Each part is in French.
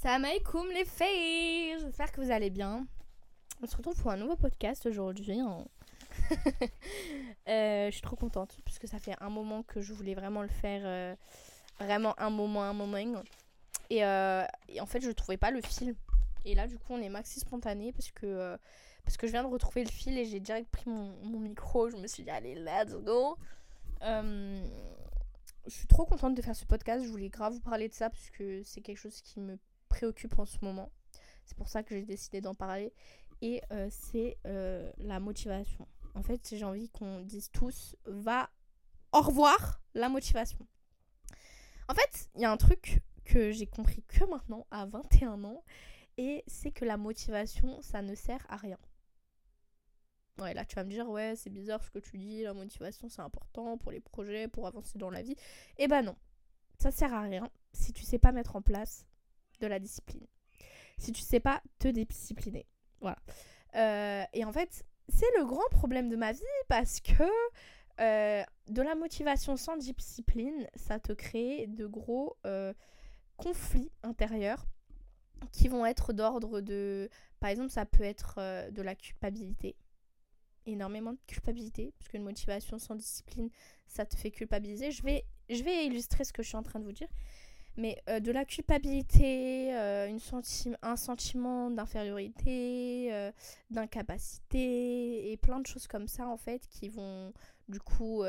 Salam alaikum les filles, j'espère que vous allez bien. On se retrouve pour un nouveau podcast aujourd'hui. Je suis trop contente parce que ça fait un moment que je voulais vraiment le faire, vraiment un moment. Et en fait je trouvais pas le fil. Et là du coup on est maxi spontané parce que je viens de retrouver le fil et j'ai direct pris mon micro. Je me suis dit allez let's go. Je suis trop contente de faire ce podcast, je voulais grave vous parler de ça parce que c'est quelque chose qui me préoccupe en ce moment. C'est pour ça que j'ai décidé d'en parler. Et c'est la motivation. En fait, j'ai envie qu'on dise tous, va au revoir la motivation. En fait, il y a un truc que j'ai compris que maintenant, à 21 ans, et c'est que la motivation, ça ne sert à rien. Ouais, là tu vas me dire, ouais c'est bizarre ce que tu dis, la motivation c'est important pour les projets, pour avancer dans la vie. Eh ben non, ça sert à rien si tu sais pas mettre en place de la discipline. Si tu sais pas te discipliner, voilà. Et en fait, c'est le grand problème de ma vie parce que de la motivation sans discipline, ça te crée de gros conflits intérieurs qui vont être d'ordre de... Par exemple, ça peut être de la culpabilité. Énormément de culpabilité, parce qu'une motivation sans discipline, ça te fait culpabiliser. Je vais illustrer ce que je suis en train de vous dire, mais de la culpabilité, un sentiment d'infériorité, d'incapacité, et plein de choses comme ça, en fait, qui vont, du coup,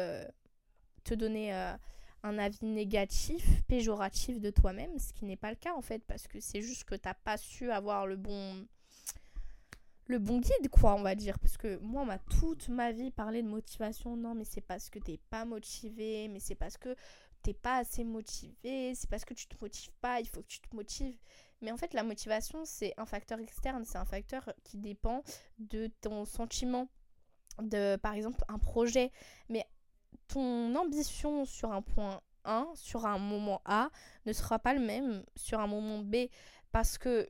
te donner un avis négatif, péjoratif de toi-même, ce qui n'est pas le cas, en fait, parce que c'est juste que t'as pas su avoir le bon guide, quoi, on va dire, parce que moi, on m'a toute ma vie parlé de motivation. Non, mais c'est parce que t'es pas motivé, mais c'est parce que t'es pas assez motivé, c'est parce que tu te motives pas, il faut que tu te motives. Mais en fait, la motivation, c'est un facteur externe, c'est un facteur qui dépend de ton sentiment, de, par exemple, un projet. Mais ton ambition sur un point A, sur un moment A, ne sera pas le même sur un moment B, parce que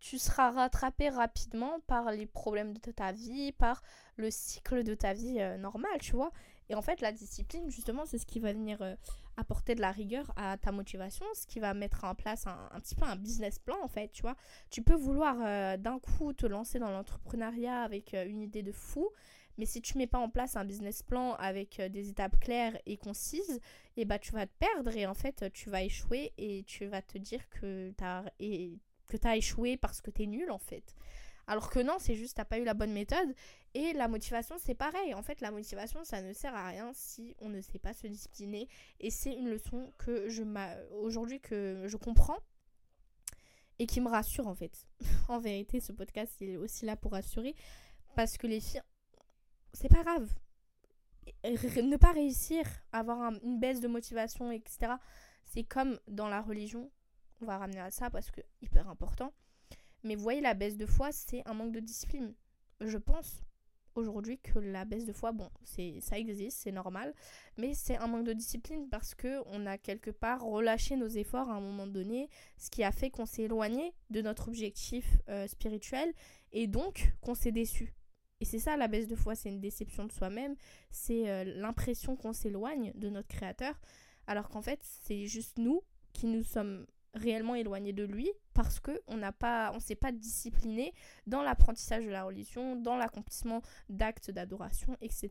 tu seras rattrapé rapidement par les problèmes de ta vie, par le cycle de ta vie normale, tu vois. Et en fait, la discipline, justement, c'est ce qui va venir apporter de la rigueur à ta motivation, ce qui va mettre en place un petit peu un business plan, en fait, tu vois. Tu peux vouloir d'un coup te lancer dans l'entrepreneuriat avec une idée de fou, mais si tu mets pas en place un business plan avec des étapes claires et concises, et bah, tu vas te perdre et en fait, tu vas échouer et tu vas te dire que t'as échoué parce que t'es nul en fait. Alors que non, c'est juste t'as pas eu la bonne méthode. Et la motivation c'est pareil. En fait la motivation ça ne sert à rien si on ne sait pas se discipliner. Et c'est une leçon que aujourd'hui que je comprends et qui me rassure en fait. En vérité ce podcast il est aussi là pour rassurer parce que les filles, c'est pas grave. Ne pas réussir, avoir une baisse de motivation etc. C'est comme dans la religion. On va ramener à ça parce que hyper important. Mais vous voyez, la baisse de foi, c'est un manque de discipline. Je pense aujourd'hui que la baisse de foi, bon, ça existe, c'est normal. Mais c'est un manque de discipline parce qu'on a quelque part relâché nos efforts à un moment donné. Ce qui a fait qu'on s'est éloigné de notre objectif spirituel et donc qu'on s'est déçu. Et c'est ça la baisse de foi, c'est une déception de soi-même. C'est l'impression qu'on s'éloigne de notre créateur. Alors qu'en fait, c'est juste nous qui nous sommes réellement éloigné de lui parce qu'on ne s'est pas discipliné dans l'apprentissage de la religion, dans l'accomplissement d'actes d'adoration, etc.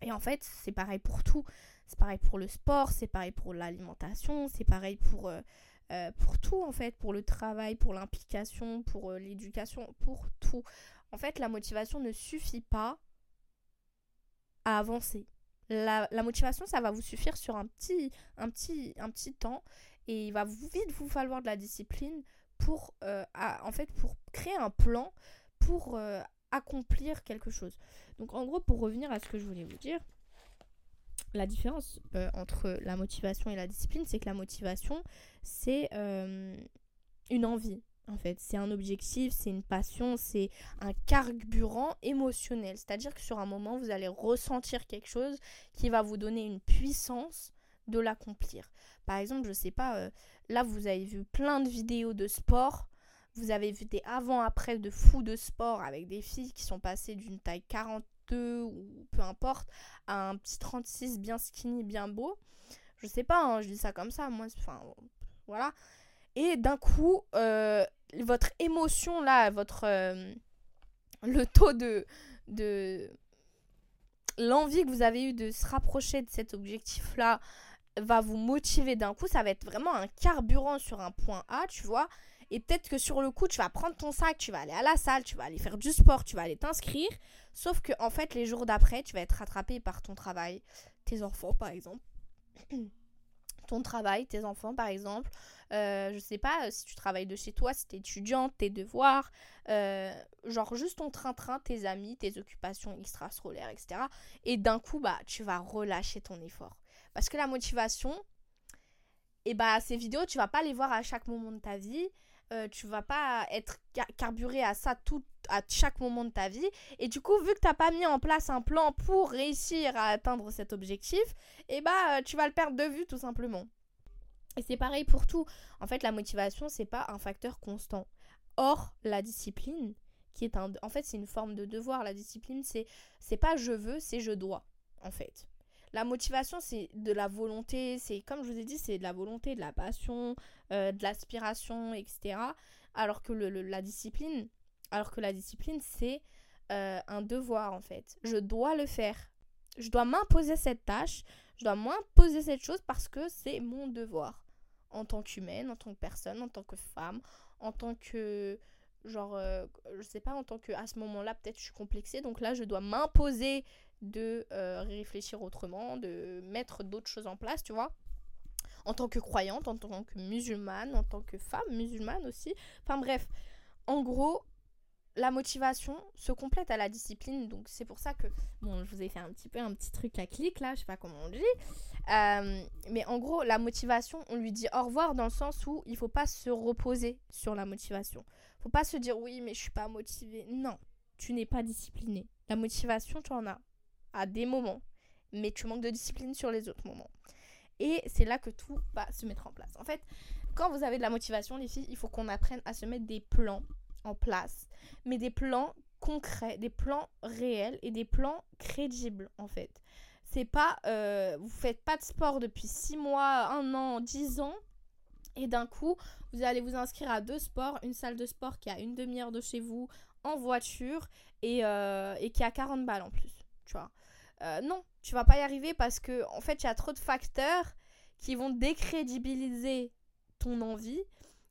Et en fait, c'est pareil pour tout. C'est pareil pour le sport, c'est pareil pour l'alimentation, c'est pareil pour tout en fait, pour le travail, pour l'implication, pour l'éducation, pour tout. En fait, la motivation ne suffit pas à avancer. La motivation, ça va vous suffire sur un petit temps. Et il va vite vous falloir de la discipline pour créer un plan, pour accomplir quelque chose. Donc en gros, pour revenir à ce que je voulais vous dire, la différence entre la motivation et la discipline, c'est que la motivation, c'est une envie. En fait, c'est un objectif, c'est une passion, c'est un carburant émotionnel. C'est-à-dire que sur un moment, vous allez ressentir quelque chose qui va vous donner une puissance de l'accomplir. Par exemple, je sais pas, là vous avez vu plein de vidéos de sport, vous avez vu des avant-après de fous de sport avec des filles qui sont passées d'une taille 42 ou peu importe à un petit 36 bien skinny, bien beau. Je sais pas, je dis ça comme ça, moi, enfin voilà. et d'un coup votre émotion là, votre le taux de l'envie que vous avez eu de se rapprocher de cet objectif là va vous motiver d'un coup. Ça va être vraiment un carburant sur un point A, tu vois. Et peut-être que sur le coup, tu vas prendre ton sac, tu vas aller à la salle, tu vas aller faire du sport, tu vas aller t'inscrire. Sauf que, en fait, les jours d'après, tu vas être rattrapé par ton travail, tes enfants, par exemple. Ton travail, tes enfants, par exemple. Je sais pas si tu travailles de chez toi, si t'es étudiante, tes devoirs. Genre juste ton train-train, tes amis, tes occupations extrascolaires, etc. Et d'un coup, bah, tu vas relâcher ton effort. Parce que la motivation, et bah, ces vidéos, tu vas pas les voir à chaque moment de ta vie. Tu vas pas être carburé à ça tout, à chaque moment de ta vie. Et du coup, vu que t'as pas mis en place un plan pour réussir à atteindre cet objectif, et bah tu vas le perdre de vue tout simplement. Et c'est pareil pour tout. En fait, la motivation, c'est pas un facteur constant. Or, la discipline, qui est en fait, c'est une forme de devoir. La discipline, c'est pas je veux, c'est je dois, en fait. La motivation, c'est de la volonté, c'est comme je vous ai dit, c'est de la volonté, de la passion, de l'aspiration, etc. Alors que la discipline, c'est un devoir en fait. Je dois le faire. Je dois m'imposer cette tâche, je dois m'imposer cette chose parce que c'est mon devoir. En tant qu'humaine, en tant que personne, en tant que femme, en tant que... genre, je sais pas, en tant que... à ce moment-là, peut-être je suis complexée, donc là, je dois m'imposer... de réfléchir autrement, de mettre d'autres choses en place, tu vois. En tant que croyante, en tant que musulmane, en tant que femme musulmane aussi. Enfin bref, en gros, la motivation se complète à la discipline. Donc c'est pour ça que, bon, je vous ai fait un petit truc à clic là, je sais pas comment on dit. Mais en gros, la motivation, on lui dit au revoir dans le sens où il faut pas se reposer sur la motivation. Faut pas se dire oui, mais je suis pas motivée. Non, tu n'es pas disciplinée. La motivation, tu en as à des moments, mais tu manques de discipline sur les autres moments. Et c'est là que tout va se mettre en place. En fait, quand vous avez de la motivation, les filles, il faut qu'on apprenne à se mettre des plans en place, mais des plans concrets, des plans réels et des plans crédibles, en fait. C'est pas, vous faites pas de sport depuis 6 mois, 1 an, 10 ans, et d'un coup, vous allez vous inscrire à 2 sports, une salle de sport qui a une demi-heure de chez vous, en voiture, et qui a 40 balles en plus, tu vois. Non, tu vas pas y arriver parce que en fait, il y a trop de facteurs qui vont décrédibiliser ton envie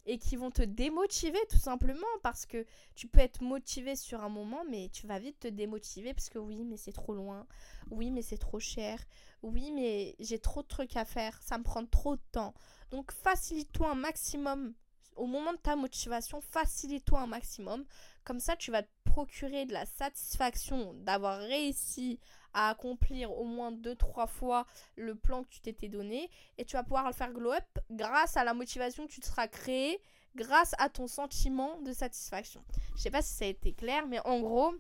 et qui vont te démotiver tout simplement parce que tu peux être motivé sur un moment mais tu vas vite te démotiver parce que oui, mais c'est trop loin. Oui, mais c'est trop cher. Oui, mais j'ai trop de trucs à faire, ça me prend trop de temps. Donc facilite-toi un maximum au moment de ta motivation, facilite-toi un maximum. Comme ça, tu vas te procurer de la satisfaction d'avoir réussi à accomplir au moins 2-3 fois le plan que tu t'étais donné et tu vas pouvoir le faire glow up grâce à la motivation que tu te seras créée, grâce à ton sentiment de satisfaction. Je sais pas si ça a été clair, mais en gros,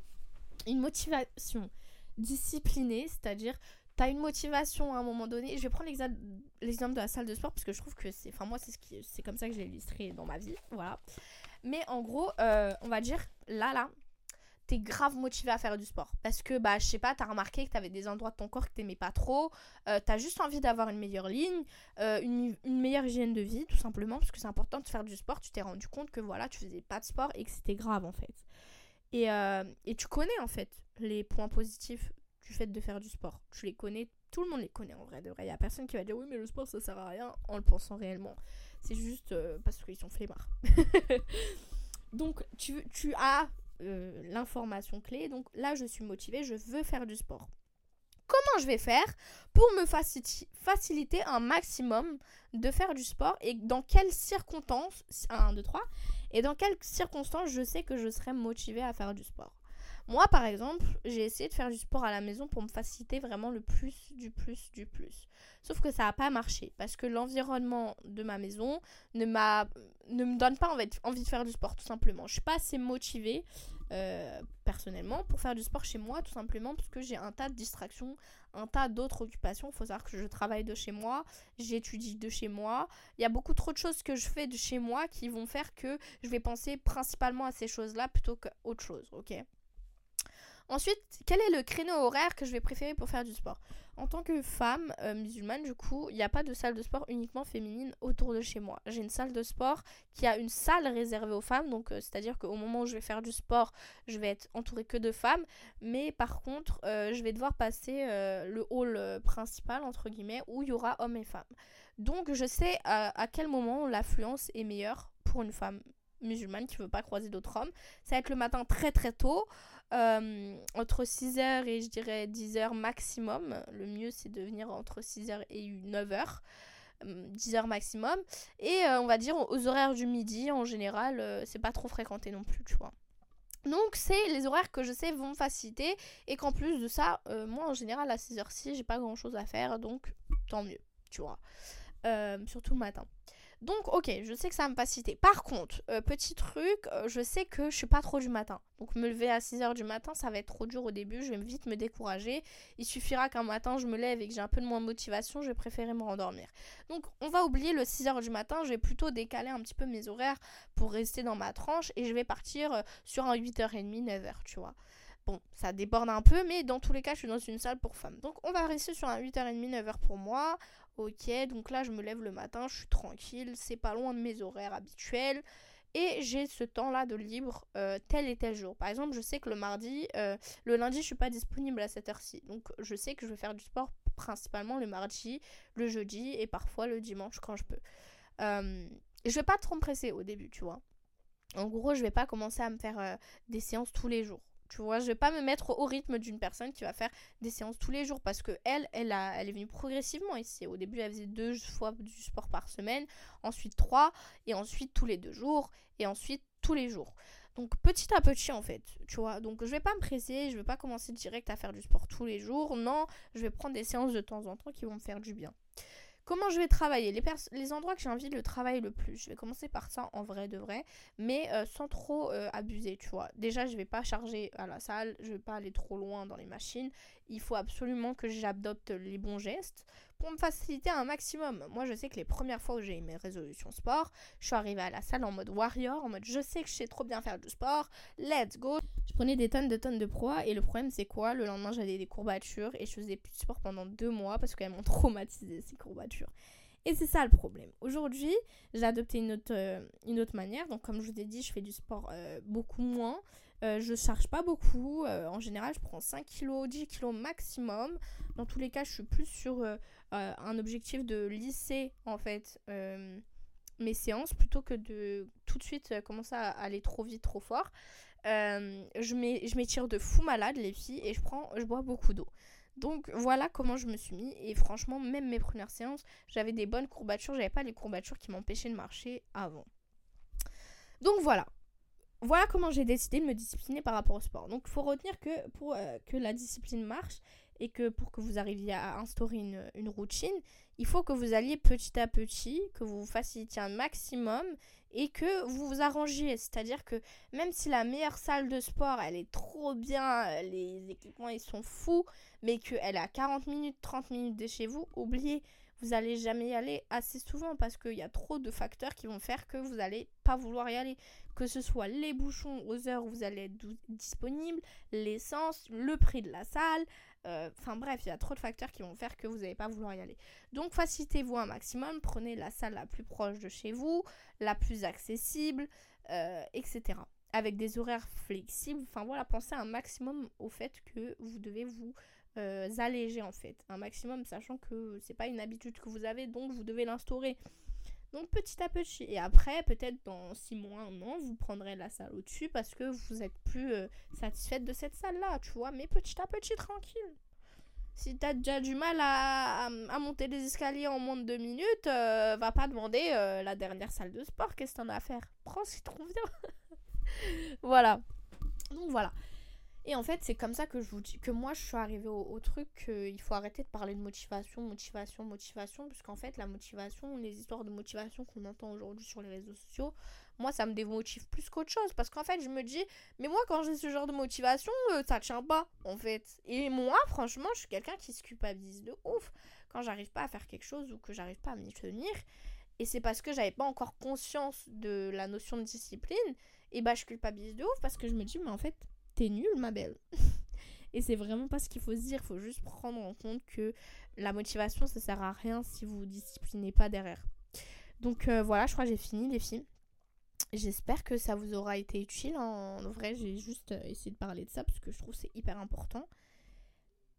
une motivation disciplinée, c'est-à-dire t'as une motivation à un moment donné. Je vais prendre l'exemple de la salle de sport parce que je trouve que c'est, enfin moi c'est comme ça que je l'ai illustré dans ma vie, voilà. Mais en gros, on va dire là, t'es grave motivé à faire du sport parce que bah je sais pas, t'as remarqué que t'avais des endroits de ton corps que t'aimais pas trop, t'as juste envie d'avoir une meilleure ligne, une meilleure hygiène de vie tout simplement parce que c'est important de faire du sport. Tu t'es rendu compte que voilà, tu faisais pas de sport et que c'était grave en fait, et tu connais en fait les points positifs du fait de faire du sport, tu les connais, tout le monde les connaît en vrai de vrai, y a personne qui va dire oui mais le sport ça sert à rien en le pensant réellement, c'est juste parce qu'ils sont flemmards. Donc tu as l'information clé, donc là je suis motivée, je veux faire du sport. Comment je vais faire pour me faciliter un maximum de faire du sport et dans quelles circonstances, 1, 2, 3, et dans quelles circonstances je sais que je serai motivée à faire du sport. Moi par exemple, j'ai essayé de faire du sport à la maison pour me faciliter vraiment le plus du plus. Sauf que ça n'a pas marché parce que l'environnement de ma maison ne me donne pas envie de faire du sport tout simplement. Je suis pas assez motivée personnellement pour faire du sport chez moi tout simplement parce que j'ai un tas de distractions, un tas d'autres occupations. Il faut savoir que je travaille de chez moi, j'étudie de chez moi. Il y a beaucoup trop de choses que je fais de chez moi qui vont faire que je vais penser principalement à ces choses-là plutôt qu'à autre chose, ok ? Ensuite, quel est le créneau horaire que je vais préférer pour faire du sport ? En tant que femme musulmane, du coup, il n'y a pas de salle de sport uniquement féminine autour de chez moi. J'ai une salle de sport qui a une salle réservée aux femmes, donc c'est-à-dire qu'au moment où je vais faire du sport, je vais être entourée que de femmes, mais par contre, je vais devoir passer le hall principal, entre guillemets, où il y aura hommes et femmes. Donc, je sais à quel moment l'affluence est meilleure pour une femme musulmane qui ne veut pas croiser d'autres hommes. Ça va être le matin très très tôt, entre 6h et je dirais 10h maximum. Le mieux c'est de venir entre 6h et 9h, 10h maximum. Et on va dire aux horaires du midi en général, c'est pas trop fréquenté non plus, tu vois. Donc c'est les horaires que je sais vont me faciliter et qu'en plus de ça, moi en général à 6h ci j'ai pas grand chose à faire, donc tant mieux, tu vois. Surtout le matin. Donc ok, je sais que ça va me faciliter. Par contre, petit truc, je sais que je suis pas trop du matin. Donc me lever à 6h du matin, ça va être trop dur au début, je vais vite me décourager. Il suffira qu'un matin je me lève et que j'ai un peu de moins de motivation, je vais préférer me rendormir. Donc on va oublier le 6h du matin, je vais plutôt décaler un petit peu mes horaires pour rester dans ma tranche et je vais partir sur un 8h30, 9h, tu vois. Bon, ça déborde un peu, mais dans tous les cas, je suis dans une salle pour femmes. Donc on va rester sur un 8h30, 9h pour moi. Ok, donc là, je me lève le matin, je suis tranquille, c'est pas loin de mes horaires habituels. Et j'ai ce temps-là de libre tel et tel jour. Par exemple, je sais que le lundi, je suis pas disponible à cette heure-ci. Donc je sais que je vais faire du sport principalement le mardi, le jeudi et parfois le dimanche quand je peux. Je vais pas trop me presser au début, tu vois. En gros, je vais pas commencer à me faire des séances tous les jours. Tu vois, je vais pas me mettre au rythme d'une personne qui va faire des séances tous les jours parce que elle est venue progressivement ici. Au début, elle faisait 2 fois du sport par semaine, ensuite 3, et ensuite tous les 2 jours, et ensuite tous les jours. Donc petit à petit en fait, tu vois. Donc je vais pas me presser, je vais pas commencer direct à faire du sport tous les jours. Non, je vais prendre des séances de temps en temps qui vont me faire du bien. Comment je vais travailler ? Les endroits que j'ai envie de travailler le plus. Je vais commencer par ça en vrai de vrai, mais sans trop abuser, tu vois. Déjà, je vais pas charger à la salle, je vais pas aller trop loin dans les machines. Il faut absolument que j'adopte les bons gestes pour me faciliter un maximum. Moi, je sais que les premières fois où j'ai eu mes résolutions sport, je suis arrivée à la salle en mode warrior, en mode je sais que je sais trop bien faire du sport, let's go. Je prenais des tonnes de proies et le problème c'est quoi ? Le lendemain, j'avais des courbatures et je faisais plus de sport pendant 2 mois parce qu'elles m'ont traumatisée ces courbatures. Et c'est ça le problème. Aujourd'hui, j'ai adopté une autre manière. Donc comme je vous ai dit, je fais du sport beaucoup moins. Je charge pas beaucoup. En général, je prends 5 kg, 10 kg maximum. Dans tous les cas, je suis plus sur un objectif de lisser en fait mes séances plutôt que de tout de suite commencer à aller trop vite, trop fort. Je m'étire de fou malade les filles et je bois beaucoup d'eau. Donc voilà comment je me suis mis et franchement même mes premières séances j'avais des bonnes courbatures, j'avais pas les courbatures qui m'empêchaient de marcher avant. Donc voilà comment j'ai décidé de me discipliner par rapport au sport. Donc il faut retenir que pour que la discipline marche et que pour que vous arriviez à instaurer une routine, il faut que vous alliez petit à petit, que vous facilitiez un maximum et que vous vous arrangiez. C'est-à-dire que même si la meilleure salle de sport, elle est trop bien, les équipements, ils sont fous, mais qu'elle est à 40 minutes, 30 minutes de chez vous, oubliez, vous n'allez jamais y aller assez souvent parce qu'il y a trop de facteurs qui vont faire que vous n'allez pas vouloir y aller. Que ce soit les bouchons aux heures où vous allez être disponible, l'essence, le prix de la salle... Enfin bref, il y a trop de facteurs qui vont faire que vous n'allez pas vouloir y aller. Donc facilitez-vous un maximum, prenez la salle la plus proche de chez vous, la plus accessible, etc. Avec des horaires flexibles, enfin voilà, pensez un maximum au fait que vous devez vous alléger en fait. Un maximum, sachant que c'est pas une habitude que vous avez, donc vous devez l'instaurer. Donc petit à petit, et après peut-être dans 6 mois, 1 an, vous prendrez la salle au-dessus parce que vous êtes plus satisfaite de cette salle-là, tu vois, mais petit à petit, tranquille. Si t'as déjà du mal à monter les escaliers en moins de 2 minutes, va pas demander la dernière salle de sport, qu'est-ce que t'en as à faire ? Prends ce qui te convient. Voilà. Donc voilà. Et en fait, c'est comme ça que je vous dis que moi, je suis arrivée au truc qu'il faut arrêter de parler de motivation, puisqu'en fait, la motivation, les histoires de motivation qu'on entend aujourd'hui sur les réseaux sociaux, moi, ça me démotive plus qu'autre chose, parce qu'en fait, je me dis, mais moi, quand j'ai ce genre de motivation, ça tient pas, en fait. Et moi, franchement, je suis quelqu'un qui se culpabilise de ouf quand j'arrive pas à faire quelque chose ou que j'arrive pas à m'y tenir. Et c'est parce que j'avais pas encore conscience de la notion de discipline, et bah, je culpabilise de ouf parce que je me dis, mais en fait... t'es nulle ma belle et c'est vraiment pas ce qu'il faut se dire. Il faut juste prendre en compte que la motivation, ça sert à rien si vous vous disciplinez pas derrière. Donc voilà, je crois que j'ai fini les filles. J'espère que ça vous aura été utile. En vrai, j'ai juste essayé de parler de ça parce que je trouve que c'est hyper important.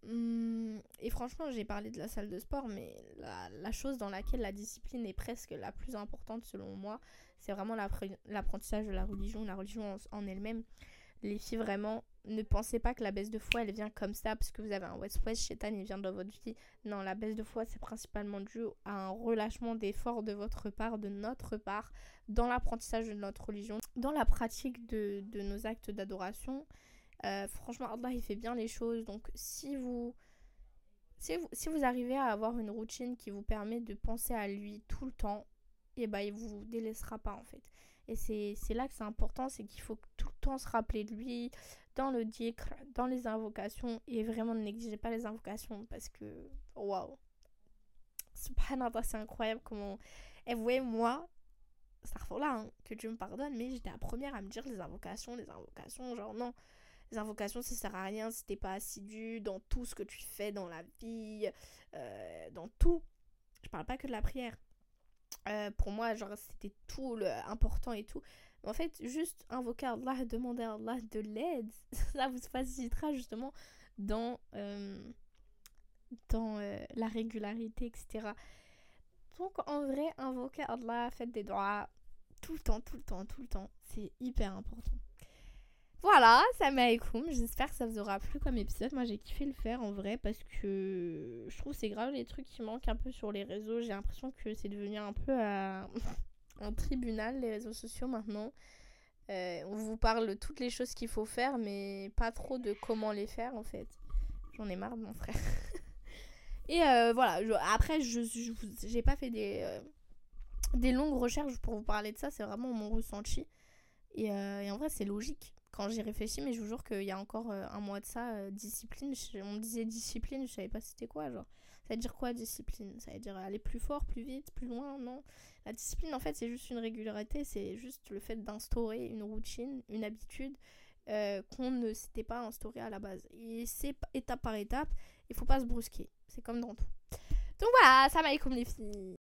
Et franchement, j'ai parlé de la salle de sport, mais la chose dans laquelle la discipline est presque la plus importante selon moi, c'est vraiment l'apprentissage de la religion en elle-même. Les filles, vraiment, ne pensez pas que la baisse de foi, elle vient comme ça parce que vous avez un West-West, Shaitan, il vient dans votre vie. Non, la baisse de foi, c'est principalement dû à un relâchement d'efforts de votre part, de notre part, dans l'apprentissage de notre religion, dans la pratique de nos actes d'adoration. Franchement, Allah, il fait bien les choses. Donc, si vous arrivez à avoir une routine qui vous permet de penser à lui tout le temps, et bah, il vous délaissera pas, en fait. Et c'est là que c'est important, c'est qu'il faut tout le temps se rappeler de lui, dans le dhikr, dans les invocations, et vraiment ne négligez pas les invocations, parce que, waouh, subhanallah, c'est incroyable comment... Et vous voyez, moi, hein, que Dieu me pardonne, mais j'étais la première à me dire les invocations, genre non, les invocations, ça sert à rien si t'es pas assidu dans tout ce que tu fais dans la vie, dans tout. Je parle pas que de la prière. Pour moi, genre, c'était tout important et tout. Mais en fait, juste invoquer Allah, demander à Allah de l'aide, ça vous facilitera justement dans la régularité, etc. Donc, en vrai, invoquer Allah, faites des doigts tout le temps. C'est hyper important. Voilà, salam alaikum. J'espère que ça vous aura plu comme épisode. Moi, j'ai kiffé le faire en vrai parce que je trouve que c'est grave les trucs qui manquent un peu sur les réseaux. J'ai l'impression que c'est devenu un peu un tribunal, les réseaux sociaux maintenant. On vous parle de toutes les choses qu'il faut faire, mais pas trop de comment les faire en fait. J'en ai marre de mon frère. Et voilà, après, j'ai pas fait des longues recherches pour vous parler de ça. C'est vraiment mon ressenti. Et en vrai, c'est logique. Quand j'y réfléchis, mais je vous jure qu'il y a encore un mois de ça, discipline, on me disait discipline, je savais pas c'était quoi, genre. Ça veut dire quoi, discipline ? Ça veut dire aller plus fort, plus vite, plus loin, non ? La discipline, en fait, c'est juste une régularité, c'est juste le fait d'instaurer une routine, une habitude qu'on ne s'était pas instauré à la base. Et c'est étape par étape, il faut pas se brusquer, c'est comme dans tout. Donc voilà, salam alaikum les filles.